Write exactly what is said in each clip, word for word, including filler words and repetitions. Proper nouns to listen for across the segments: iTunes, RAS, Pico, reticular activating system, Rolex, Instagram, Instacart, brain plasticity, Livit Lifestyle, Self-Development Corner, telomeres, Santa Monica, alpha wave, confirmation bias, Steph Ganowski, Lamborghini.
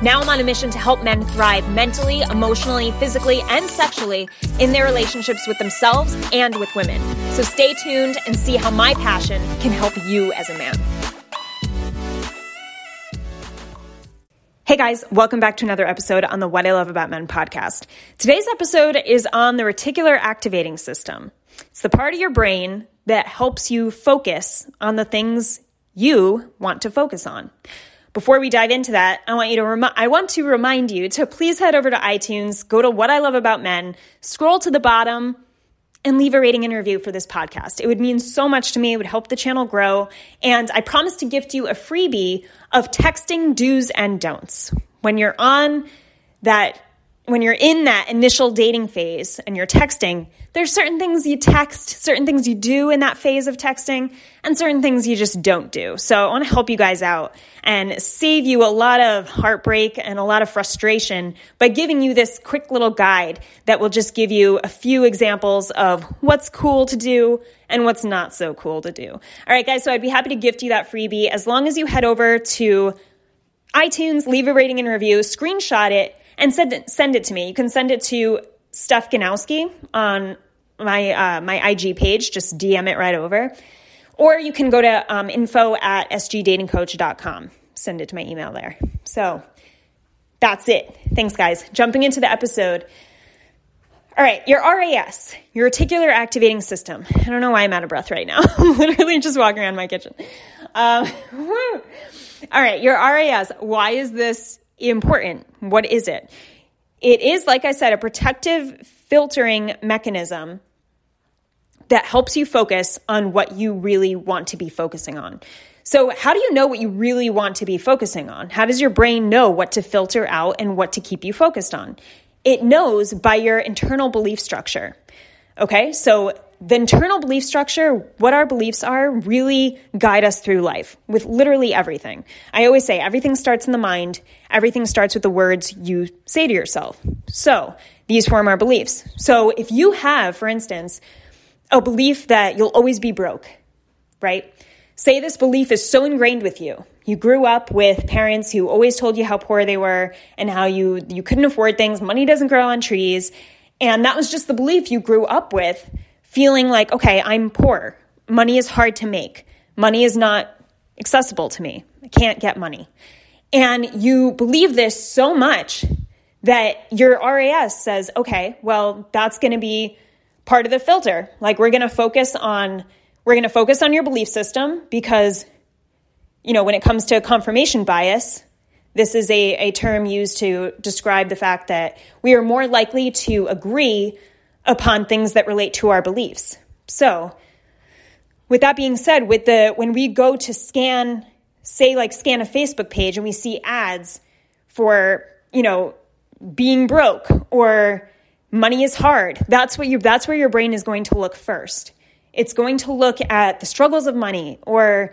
Now I'm on a mission to help men thrive mentally, emotionally, physically, and sexually in their relationships with themselves and with women. So stay tuned and see how my passion can help you as a man. Hey guys, welcome back to another episode on the What I Love About Men podcast. Today's episode is on the reticular activating system. It's the part of your brain that helps you focus on the things you want to focus on. Before we dive into that, I want you to remi- I want to remind you to please head over to iTunes, go to What I Love About Men, scroll to the bottom, and leave a rating and review for this podcast. It would mean so much to me. It would help the channel grow. And I promise to gift you a freebie of texting do's and don'ts. When you're on that, when you're in that initial dating phase and you're texting, there's certain things you text, certain things you do in that phase of texting, and certain things you just don't do. So I want to help you guys out and save you a lot of heartbreak and a lot of frustration by giving you this quick little guide that will just give you a few examples of what's cool to do and what's not so cool to do. All right, guys, so I'd be happy to gift you that freebie as long as you head over to iTunes, leave a rating and review, screenshot it, and send it, send it to me. You can send it to Steph Ganowski on my uh, my I G page, just D M it right over. Or you can go to um, info at s g dating coach dot com. Send it to my email there. So that's it. Thanks, guys. Jumping into the episode. All right, your R A S, your reticular activating system. I don't know why I'm out of breath right now. I'm literally just walking around my kitchen. Um, all right, your R A S. Why is this important? What is it? It is, like I said, a protective filtering mechanism that helps you focus on what you really want to be focusing on. So how do you know what you really want to be focusing on? How does your brain know what to filter out and what to keep you focused on? It knows by your internal belief structure. Okay, so the internal belief structure, what our beliefs are, really guide us through life with literally everything. I always say everything starts in the mind. Everything starts with the words you say to yourself. So these form our beliefs. So if you have, for instance, a belief that you'll always be broke, right? Say this belief is so ingrained with you. You grew up with parents who always told you how poor they were and how you, you couldn't afford things. Money doesn't grow on trees. And that was just the belief you grew up with, feeling like, okay, I'm poor. Money is hard to make. Money is not accessible to me. I can't get money. And you believe this so much that your R A S says, okay, well, that's going to be part of the filter. Like we're going to focus on, we're going to focus on your belief system because, you know, when it comes to confirmation bias, this is a, a term used to describe the fact that we are more likely to agree upon things that relate to our beliefs. So with that being said, with the when we go to scan, say like scan a Facebook page and we see ads for, you know, being broke or money is hard, that's what you that's where your brain is going to look first. It's going to look at the struggles of money or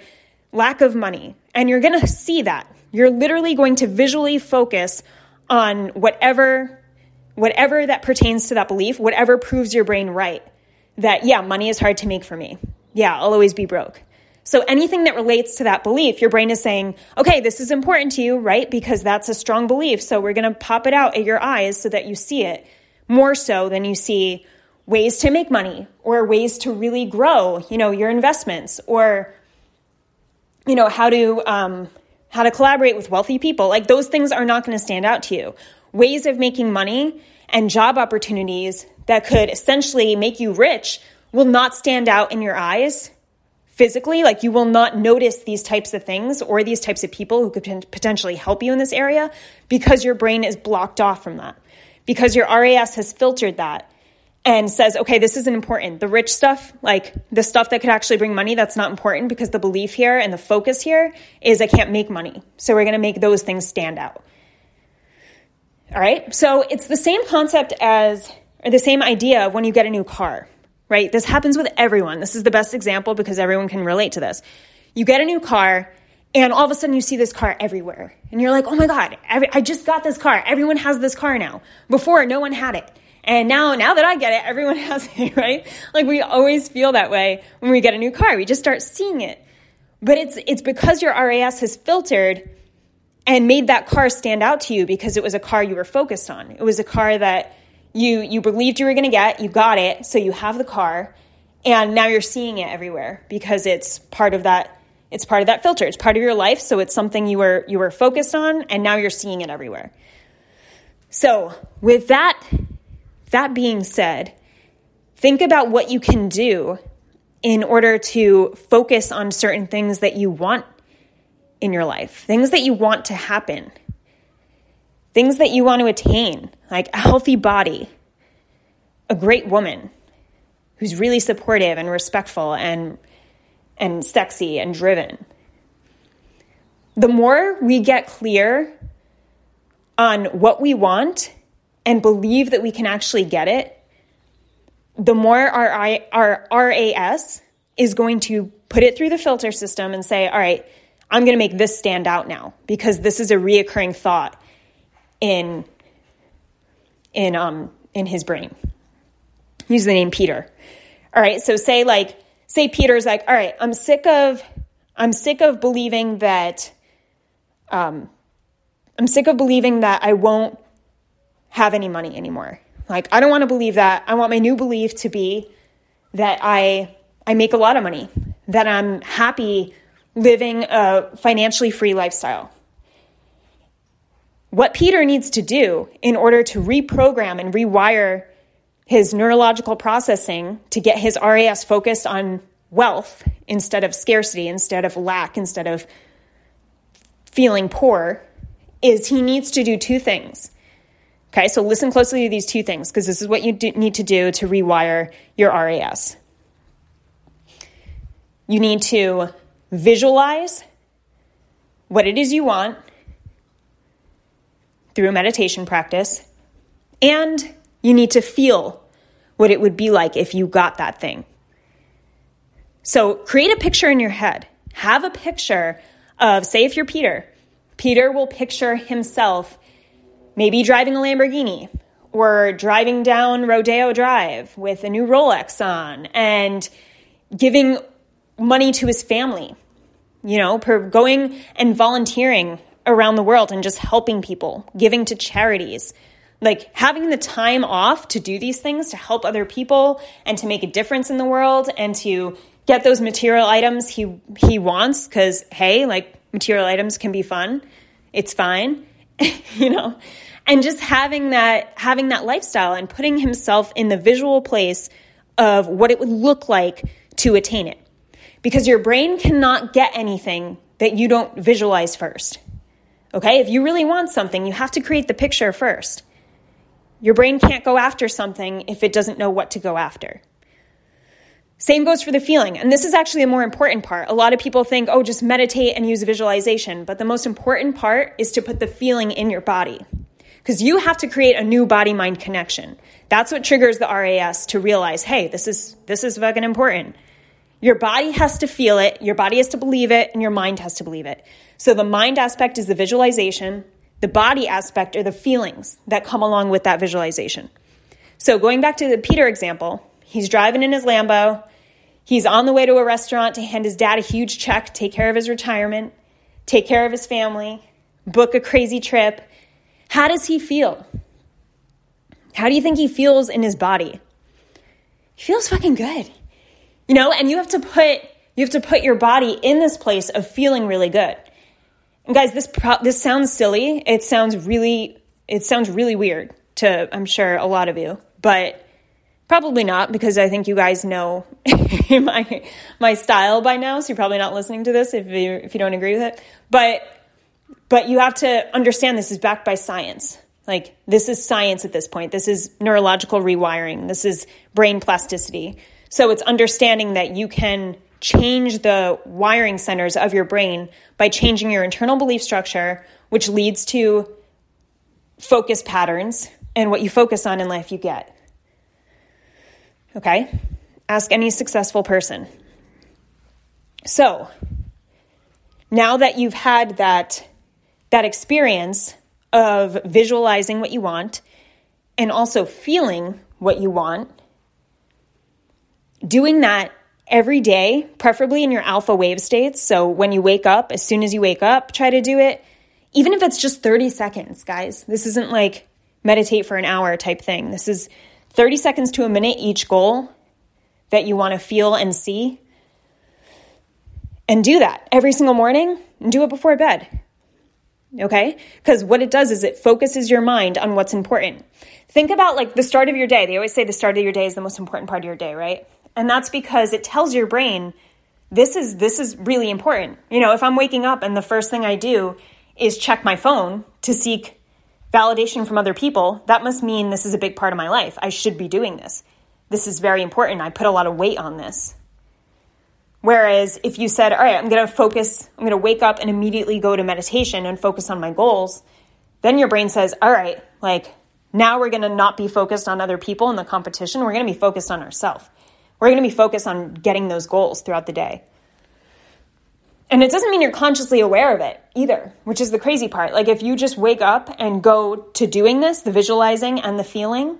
lack of money. And you're going to see that. You're literally going to visually focus on whatever Whatever that pertains to that belief, whatever proves your brain right, that, yeah, money is hard to make for me. Yeah, I'll always be broke. So anything that relates to that belief, your brain is saying, okay, this is important to you, right? Because that's a strong belief. So we're going to pop it out at your eyes so that you see it more so than you see ways to make money or ways to really grow, you know, your investments or, you know, how to, um, how to collaborate with wealthy people. Like those things are not going to stand out to you. Ways of making money and job opportunities that could essentially make you rich will not stand out in your eyes physically. Like you will not notice these types of things or these types of people who could potentially help you in this area because your brain is blocked off from that, because your R A S has filtered that and says, okay, this isn't important. The rich stuff, like the stuff that could actually bring money, that's not important because the belief here and the focus here is I can't make money. So we're going to make those things stand out. All right, so it's the same concept as, or the same idea of when you get a new car. right? This happens with everyone. This is the best example because everyone can relate to this. You get a new car and all of a sudden you see this car everywhere. And you're like, oh my God, I just got this car. Everyone has this car now. Before, no one had it. And now, now that I get it, everyone has it, right? Like we always feel that way when we get a new car. We just start seeing it. But it's it's because your R A S has filtered and made that car stand out to you because it was a car you were focused on. It was a car that you you believed you were going to get. You got it, so you have the car, and now you're seeing it everywhere because it's part of that. It's part of that filter. It's part of your life, so it's something you were you were focused on, and now you're seeing it everywhere. So with that. That being said, think about what you can do in order to focus on certain things that you want in your life, things that you want to happen, things that you want to attain, like a healthy body, a great woman who's really supportive and respectful and, and sexy and driven. The more we get clear on what we want and believe that we can actually get it, the more our, our R A S is going to put it through the filter system and say, all right, I'm going to make this stand out now because this is a reoccurring thought in in um in his brain. Use the name Peter. All right, so say like say Peter's like, all right, I'm sick of I'm sick of believing that um I'm sick of believing that I won't have any money anymore. Like, I don't want to believe that. I want my new belief to be that I I make a lot of money, that I'm happy living a financially free lifestyle. What Peter needs to do in order to reprogram and rewire his neurological processing to get his R A S focused on wealth instead of scarcity, instead of lack, instead of feeling poor, is he needs to do two things. Okay, so listen closely to these two things because this is what you do, need to do to rewire your R A S. You need to visualize what it is you want through a meditation practice, and you need to feel what it would be like if you got that thing. So create a picture in your head. Have a picture of, say if you're Peter, Peter will picture himself maybe driving a Lamborghini or driving down Rodeo Drive with a new Rolex on and giving money to his family, you know, per going and volunteering around the world and just helping people, giving to charities, like having the time off to do these things, to help other people and to make a difference in the world and to get those material items he, he wants because, hey, like material items can be fun. It's fine. You know, and just having that, having that lifestyle and putting himself in the visual place of what it would look like to attain it. Because your brain cannot get anything that you don't visualize first. Okay? If you really want something, you have to create the picture first. Your brain can't go after something if it doesn't know what to go after. Same goes for the feeling. And this is actually a more important part. A lot of people think, oh, just meditate and use visualization. But the most important part is to put the feeling in your body because you have to create a new body-mind connection. That's what triggers the R A S to realize, hey, this is this is fucking important. Your body has to feel it. Your body has to believe it. And your mind has to believe it. So the mind aspect is the visualization. The body aspect are the feelings that come along with that visualization. So going back to the Peter example, he's driving in his Lambo. He's on the way to a restaurant to hand his dad a huge check, take care of his retirement, take care of his family, book a crazy trip. How does he feel? How do you think he feels in his body? He feels fucking good. You know, and you have to put you have to put your body in this place of feeling really good. And guys, this pro- this sounds silly. It sounds really it sounds really weird to, I'm sure, a lot of you, but probably not, because I think you guys know my my style by now, so you're probably not listening to this if you if you don't agree with it. But but you have to understand this is backed by science. Like, this is science at this point. This is neurological rewiring. This is brain plasticity. So it's understanding that you can change the wiring centers of your brain by changing your internal belief structure, which leads to focus patterns, and what you focus on in life you get. Okay, Ask any successful person. So now that you've had that, that experience of visualizing what you want and also feeling what you want, doing that every day, preferably in your alpha wave states. So when you wake up, as soon as you wake up, try to do it. Even if it's just thirty seconds, guys. This isn't like meditate for an hour type thing. This is thirty seconds to a minute each goal that you want to feel and see. And do that every single morning and do it before bed. Okay? Because what it does is it focuses your mind on what's important. Think about like the start of your day. They always say the start of your day is the most important part of your day, right? And that's because it tells your brain, this is this is really important. You know, if I'm waking up and the first thing I do is check my phone to seek validation from other people, that must mean this is a big part of my life. I should be doing this. This is very important. I put a lot of weight on this. Whereas if you said, all right, I'm going to focus, I'm going to wake up and immediately go to meditation and focus on my goals, then your brain says, all right, like now we're going to not be focused on other people in the competition. We're going to be focused on ourselves. We're going to be focused on getting those goals throughout the day. And it doesn't mean you're consciously aware of it either, which is the crazy part. Like if you just wake up and go to doing this, the visualizing and the feeling,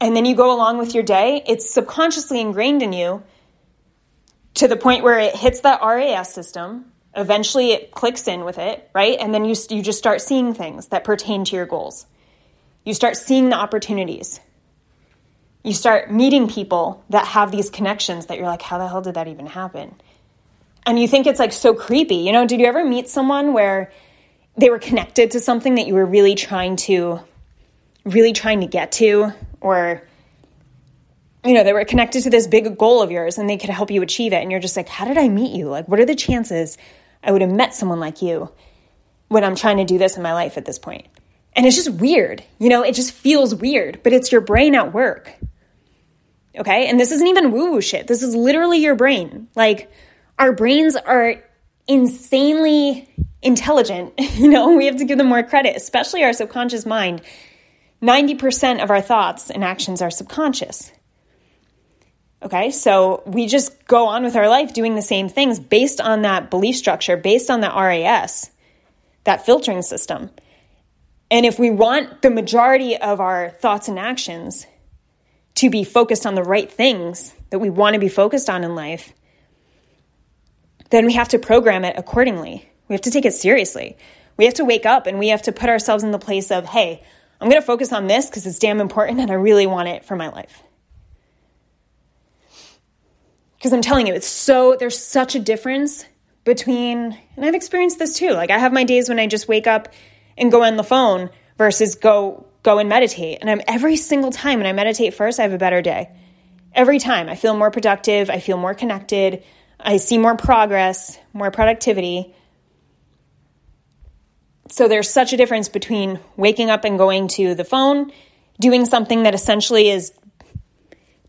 and then you go along with your day, it's subconsciously ingrained in you to the point where it hits that R A S system. Eventually it clicks in with it, right? And then you you just start seeing things that pertain to your goals. You start seeing the opportunities. You start meeting people that have these connections that you're like, how the hell did that even happen? And you think it's like so creepy. You know, did you ever meet someone where they were connected to something that you were really trying to, really trying to get to? Or, you know, they were connected to this big goal of yours and they could help you achieve it. And you're just like, how did I meet you? Like, what are the chances I would have met someone like you when I'm trying to do this in my life at this point? And it's just weird. You know, it just feels weird, but it's your brain at work. Okay? And this isn't even woo-woo shit. This is literally your brain. Like, our brains are insanely intelligent. You know, we have to give them more credit, especially our subconscious mind. ninety percent of our thoughts and actions are subconscious. Okay, so we just go on with our life doing the same things based on that belief structure, based on that R A S, that filtering system. And if we want the majority of our thoughts and actions to be focused on the right things that we want to be focused on in life, then we have to program it accordingly. We have to take it seriously. We have to wake up and we have to put ourselves in the place of, hey, I'm going to focus on this because it's damn important and I really want it for my life. Because I'm telling you, it's so, there's such a difference between, and I've experienced this too. Like I have my days when I just wake up and go on the phone versus go go and meditate. And I'm every single time when I meditate first, I have a better day. Every time I feel more productive, I feel more connected, I see more progress, more productivity. So there's such a difference between waking up and going to the phone, doing something that essentially is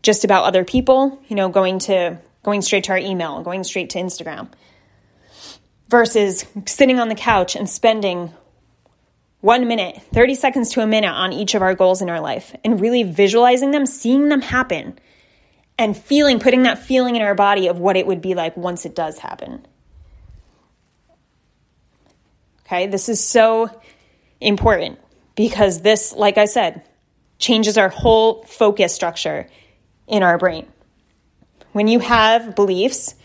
just about other people, you know, going to going straight to our email, going straight to Instagram, versus sitting on the couch and spending one minute, thirty seconds to a minute on each of our goals in our life and really visualizing them, seeing them happen, and feeling, putting that feeling in our body of what it would be like once it does happen. Okay, this is so important because this, like I said, changes our whole focus structure in our brain. When you have beliefs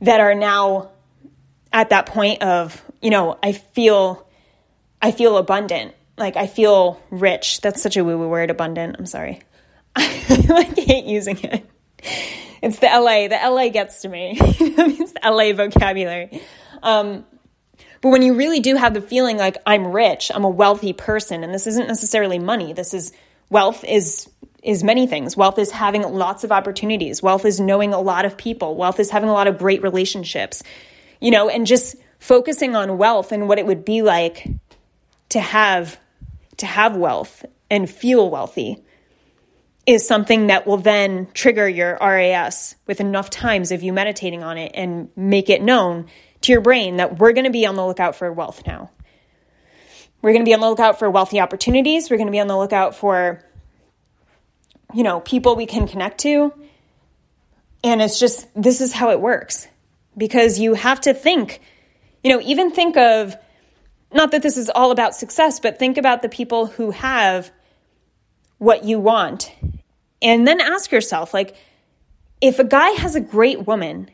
that are now at that point of, you know, I feel, I feel abundant, like I feel rich. That's such a woo-woo word, abundant. I'm sorry. I like hate using it. It's the L A. The L A gets to me. It's the L A vocabulary. Um, but when you really do have the feeling like I'm rich, I'm a wealthy person, and this isn't necessarily money. This is wealth is is many things. Wealth is having lots of opportunities. Wealth is knowing a lot of people. Wealth is having a lot of great relationships. You know, and just focusing on wealth and what it would be like to have to have wealth and feel wealthy is something that will then trigger your R A S with enough times of you meditating on it and make it known to your brain that we're going to be on the lookout for wealth now. We're going to be on the lookout for wealthy opportunities. We're going to be on the lookout for, you know, people we can connect to. And it's just, this is how it works, because you have to think, you know, even think of, not that this is all about success, but think about the people who have what you want. And then ask yourself, like, if a guy has a great woman,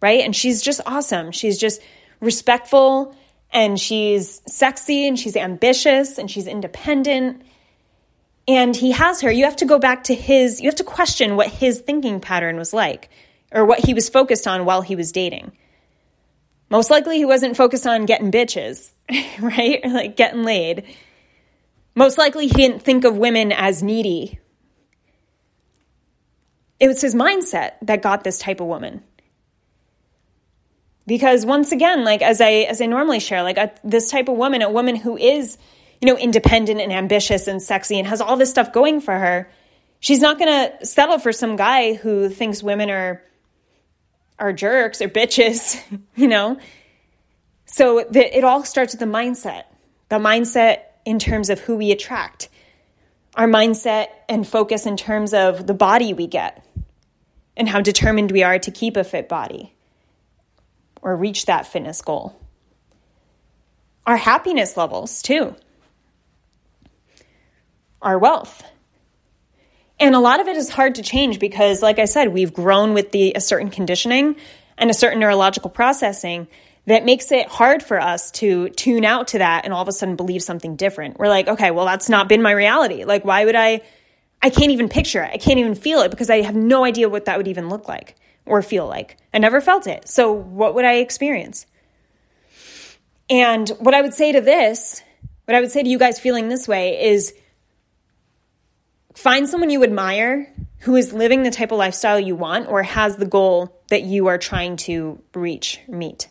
right? And she's just awesome. She's just respectful, and she's sexy, and she's ambitious, and she's independent, and he has her, you have to go back to his, you have to question what his thinking pattern was like, or what he was focused on while he was dating. Most likely he wasn't focused on getting bitches, right? Like getting laid. Most likely he didn't think of women as needy. It was his mindset that got this type of woman. Because once again, like as I as I normally share, like a, this type of woman, a woman who is, you know, independent and ambitious and sexy and has all this stuff going for her, she's not going to settle for some guy who thinks women are are jerks or bitches, you know? So the, it all starts with the mindset, the mindset in terms of who we attract, our mindset and focus in terms of the body we get and how determined we are to keep a fit body or reach that fitness goal. Our happiness levels too. Our wealth. And a lot of it is hard to change because, like I said, we've grown with the a certain conditioning and a certain neurological processing that makes it hard for us to tune out to that and all of a sudden believe something different. We're like, okay, well, that's not been my reality. Like, why would I, I can't even picture it. I can't even feel it because I have no idea what that would even look like or feel like. I never felt it. So what would I experience? And what I would say to this, what I would say to you guys feeling this way is find someone you admire who is living the type of lifestyle you want or has the goal that you are trying to reach, meet.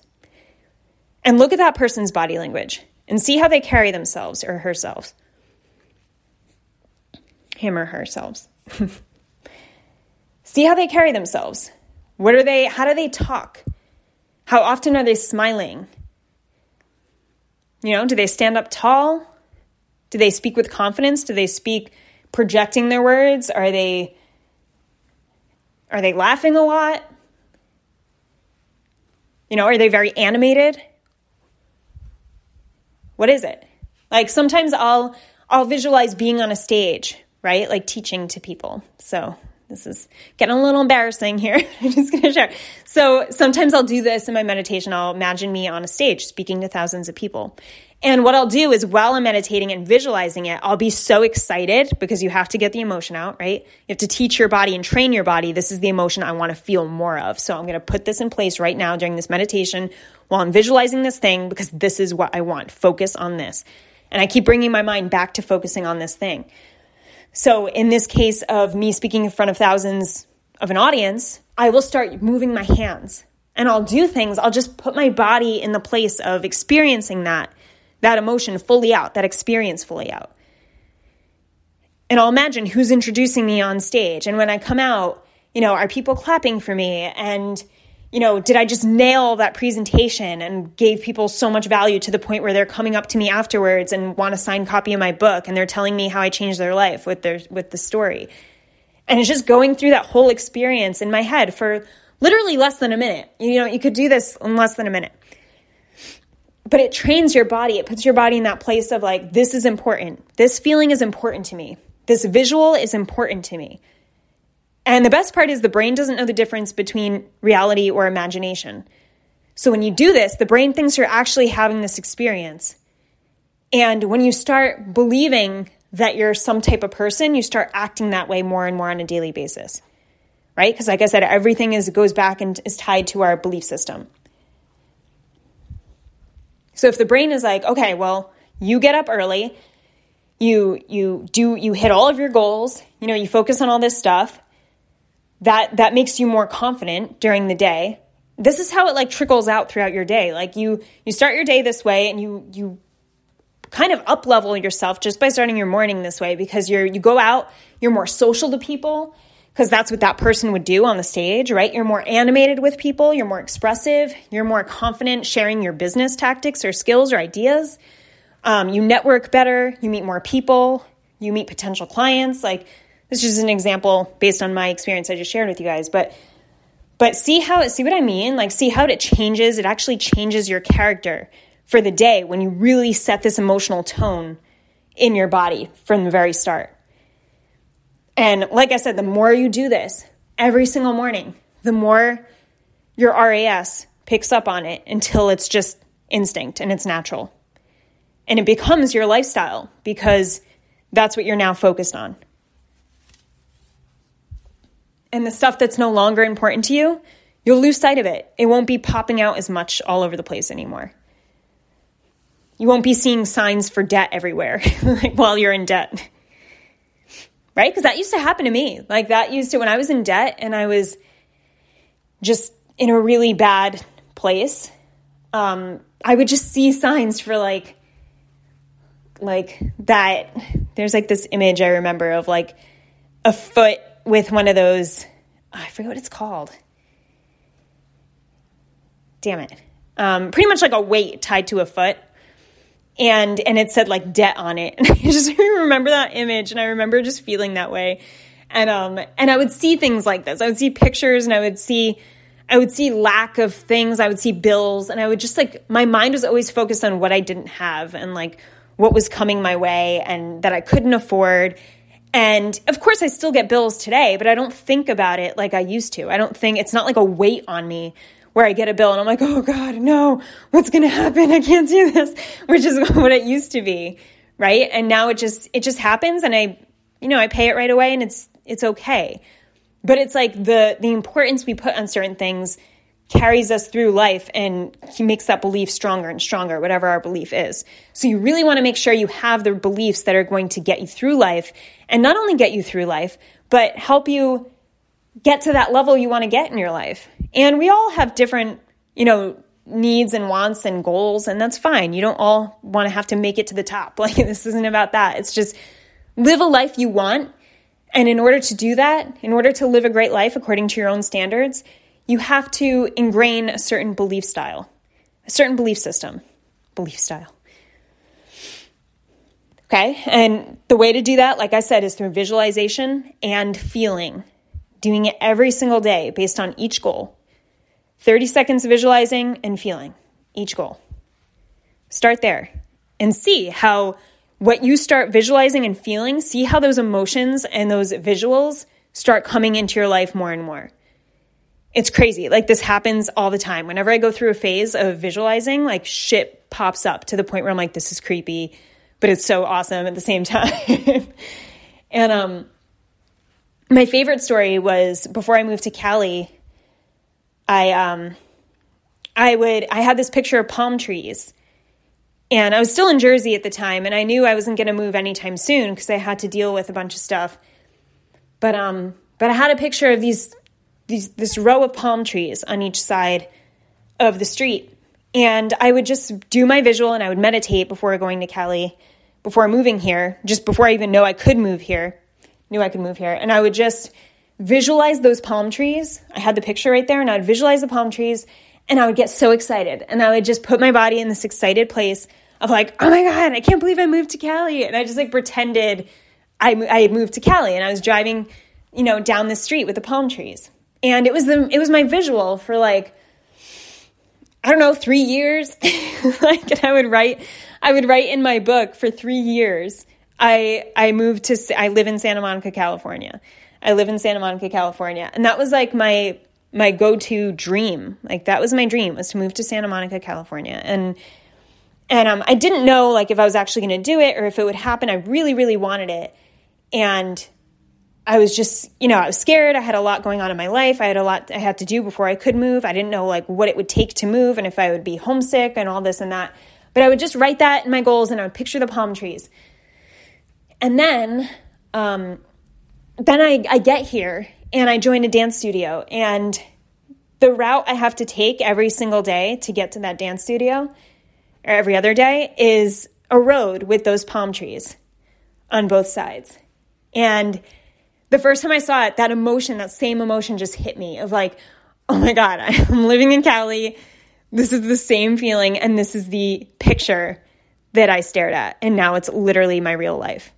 And look at that person's body language and see how they carry themselves or herself. Him or herself. See how they carry themselves. What are they? How do they talk? How often are they smiling? You know, do they stand up tall? Do they speak with confidence? Do they speak projecting their words? Are they are they laughing a lot? You know, are they very animated? What is it? Like sometimes I'll I'll visualize being on a stage, right? Like teaching to people. So this is getting a little embarrassing here. I'm just going to share. So sometimes I'll do this in my meditation. I'll imagine me on a stage speaking to thousands of people. And what I'll do is while I'm meditating and visualizing it, I'll be so excited because you have to get the emotion out, right? You have to teach your body and train your body. This is the emotion I want to feel more of. So I'm going to put this in place right now during this meditation while I'm visualizing this thing because this is what I want. Focus on this. And I keep bringing my mind back to focusing on this thing. So in this case of me speaking in front of thousands of an audience, I will start moving my hands and I'll do things. I'll just put my body in the place of experiencing that, that emotion fully out, that experience fully out. And I'll imagine who's introducing me on stage. And when I come out, you know, are people clapping for me? And, you know, did I just nail that presentation and gave people so much value to the point where they're coming up to me afterwards and want a signed copy of my book and they're telling me how I changed their life with their with the story. And it's just going through that whole experience in my head for literally less than a minute. You know, you could do this in less than a minute. But it trains your body. It puts your body in that place of like, this is important. This feeling is important to me. This visual is important to me. And the best part is the brain doesn't know the difference between reality or imagination. So when you do this, the brain thinks you're actually having this experience. And when you start believing that you're some type of person, you start acting that way more and more on a daily basis, right? Because like I said, everything is goes back and is tied to our belief system. So if the brain is like, okay, well, you get up early, you you do you hit all of your goals, you know, you focus on all this stuff. That that makes you more confident during the day. This is how it like trickles out throughout your day. Like you you start your day this way and you you kind of up-level yourself just by starting your morning this way because you're you go out, you're more social to people because that's what that person would do on the stage, right? You're more animated with people, you're more expressive, you're more confident sharing your business tactics or skills or ideas. Um, you network better, you meet more people, you meet potential clients, like This is just an example based on my experience I just shared with you guys, but but see how it, see what I mean? Like, see how it changes? It actually changes your character for the day when you really set this emotional tone in your body from the very start. And like I said, the more you do this every single morning, the more your R A S picks up on it until it's just instinct and it's natural. And it becomes your lifestyle because that's what you're now focused on. And the stuff that's no longer important to you, you'll lose sight of it. It won't be popping out as much all over the place anymore. You won't be seeing signs for debt everywhere like while you're in debt, right? Because that used to happen to me. Like that used to, when I was in debt and I was just in a really bad place, um, I would just see signs for like, like that. There's like this image I remember of like a foot with one of those, I forget what it's called. Damn it. Um, pretty much like a weight tied to a foot. And and it said like debt on it. And I just remember that image. And I remember just feeling that way. And um and I would see things like this. I would see pictures and I would see I would see lack of things. I would see bills. And I would just like, my mind was always focused on what I didn't have and like what was coming my way and that I couldn't afford. And of course I still get bills today, but I don't think about it like I used to. I don't think, it's not like a weight on me where I get a bill and I'm like, oh God, no, what's going to happen? I can't do this, which is what it used to be. Right. And now it just, it just happens. And I, you know, I pay it right away and it's, it's okay. But it's like the, the importance we put on certain things carries us through life and makes that belief stronger and stronger, whatever our belief is. So you really want to make sure you have the beliefs that are going to get you through life, and not only get you through life, but help you get to that level you want to get in your life. And we all have different, you know, needs and wants and goals, and that's fine. You don't all want to have to make it to the top. Like, this isn't about that. It's just live a life you want. And in order to do that, in order to live a great life according to your own standards, you have to ingrain a certain belief style, a certain belief system, belief style. Okay? And the way to do that, like I said, is through visualization and feeling. Doing it every single day based on each goal. thirty seconds visualizing and feeling each goal. Start there and see how what you start visualizing and feeling, see how those emotions and those visuals start coming into your life more and more. It's crazy. Like, this happens all the time. Whenever I go through a phase of visualizing, like, shit pops up to the point where I'm like, this is creepy, but it's so awesome at the same time. and, um, My favorite story was before I moved to Cali, I um, I would I had this picture of palm trees, and I was still in Jersey at the time, and I knew I wasn't going to move anytime soon because I had to deal with a bunch of stuff. But um, but I had a picture of these these this row of palm trees on each side of the street, and I would just do my visual and I would meditate before going to Cali, before moving here, just before I even know I could move here. Knew I could move here. And I would just visualize those palm trees. I had the picture right there, and I would visualize the palm trees, and I would get so excited. And I would just put my body in this excited place of like, oh my God, I can't believe I moved to Cali. And I just like pretended I I moved to Cali, and I was driving, you know, down the street with the palm trees. And it was the, it was my visual for like, I don't know, three years. Like, and I would write, I would write in my book for three years. I I moved to, I live in Santa Monica, California. I live in Santa Monica, California. And that was like my, my go-to dream. Like, that was my dream, was to move to Santa Monica, California. And, and, um, I didn't know like if I was actually going to do it or if it would happen. I really, really wanted it. And I was just, you know, I was scared. I had a lot going on in my life. I had a lot I had to do before I could move. I didn't know like what it would take to move and if I would be homesick and all this and that. But I would just write that in my goals, and I would picture the palm trees. And then, um, then I, I get here and I join a dance studio, and the route I have to take every single day to get to that dance studio, or every other day, is a road with those palm trees on both sides. And the first time I saw it, that emotion, that same emotion just hit me of like, oh my God, I'm living in Cali. This is the same feeling. And this is the picture that I stared at. And now it's literally my real life.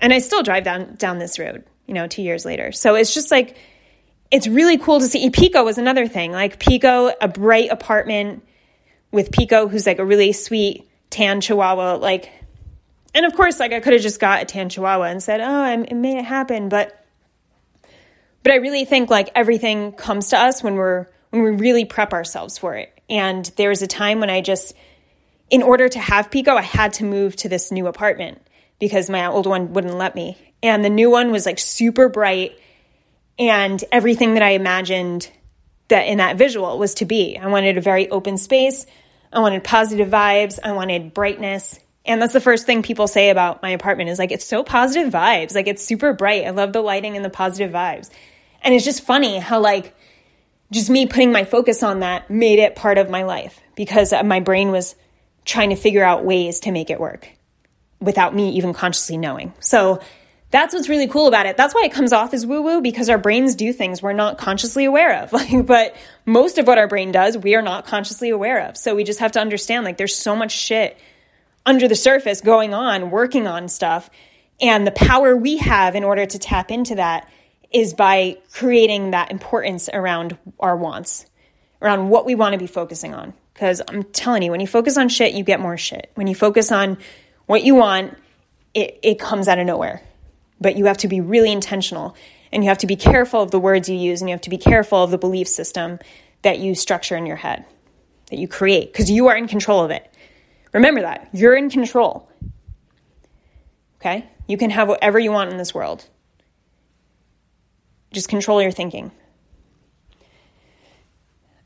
And I still drive down down this road. you know, two years later. So it's just like, it's really cool to see. Pico was another thing. Like Pico, a bright apartment with Pico, who's like a really sweet tan chihuahua. Like, and of course, like I could have just got a tan chihuahua and said, oh, I made it happen. But but I really think like everything comes to us when we're, when we really prep ourselves for it. And there was a time when I just, in order to have Pico, I had to move to this new apartment because my old one wouldn't let me. And the new one was like super bright. And everything that I imagined that in that visual was to be. I wanted a very open space. I wanted positive vibes. I wanted brightness. And that's the first thing people say about my apartment is like, it's so positive vibes. Like it's super bright. I love the lighting and the positive vibes. And it's just funny how like just me putting my focus on that made it part of my life because my brain was trying to figure out ways to make it work without me even consciously knowing. So that's what's really cool about it. That's why it comes off as woo-woo, because our brains do things we're not consciously aware of. Like, but most of what our brain does, we are not consciously aware of. So we just have to understand like there's so much shit under the surface going on, working on stuff. And the power we have in order to tap into that is by creating that importance around our wants, around what we want to be focusing on. Because I'm telling you, when you focus on shit, you get more shit. When you focus on what you want, it, it comes out of nowhere. But you have to be really intentional, and you have to be careful of the words you use, and you have to be careful of the belief system that you structure in your head, that you create, because you are in control of it. Remember that. You're in control. Okay? You can have whatever you want in this world. Just control your thinking.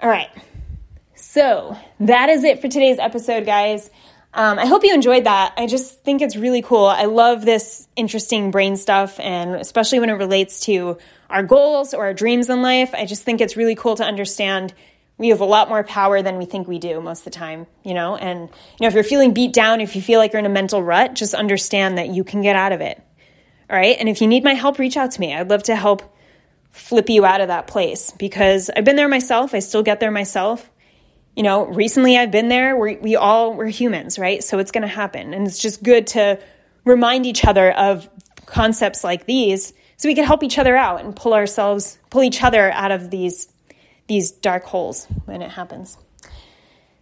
All right. So that is it for today's episode, guys. Um, I hope you enjoyed that. I just think it's really cool. I love this interesting brain stuff, and especially when it relates to our goals or our dreams in life. I just think it's really cool to understand we have a lot more power than we think we do most of the time, you know? And you know, if you're feeling beat down, if you feel like you're in a mental rut, just understand that you can get out of it, all right? And if you need my help, reach out to me. I'd love to help flip you out of that place because I've been there myself. I still get there myself. You know, recently I've been there. We we all, we're humans, right? So it's going to happen. And it's just good to remind each other of concepts like these so we can help each other out and pull ourselves, pull each other out of these, these dark holes when it happens.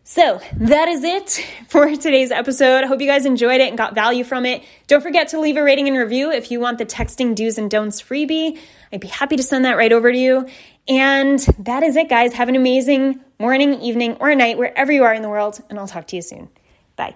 So that is it for today's episode. I hope you guys enjoyed it and got value from it. Don't forget to leave a rating and review if you want the texting do's and don'ts freebie. I'd be happy to send that right over to you. And that is it, guys. Have an amazing morning, evening, or night, wherever you are in the world, and I'll talk to you soon. Bye.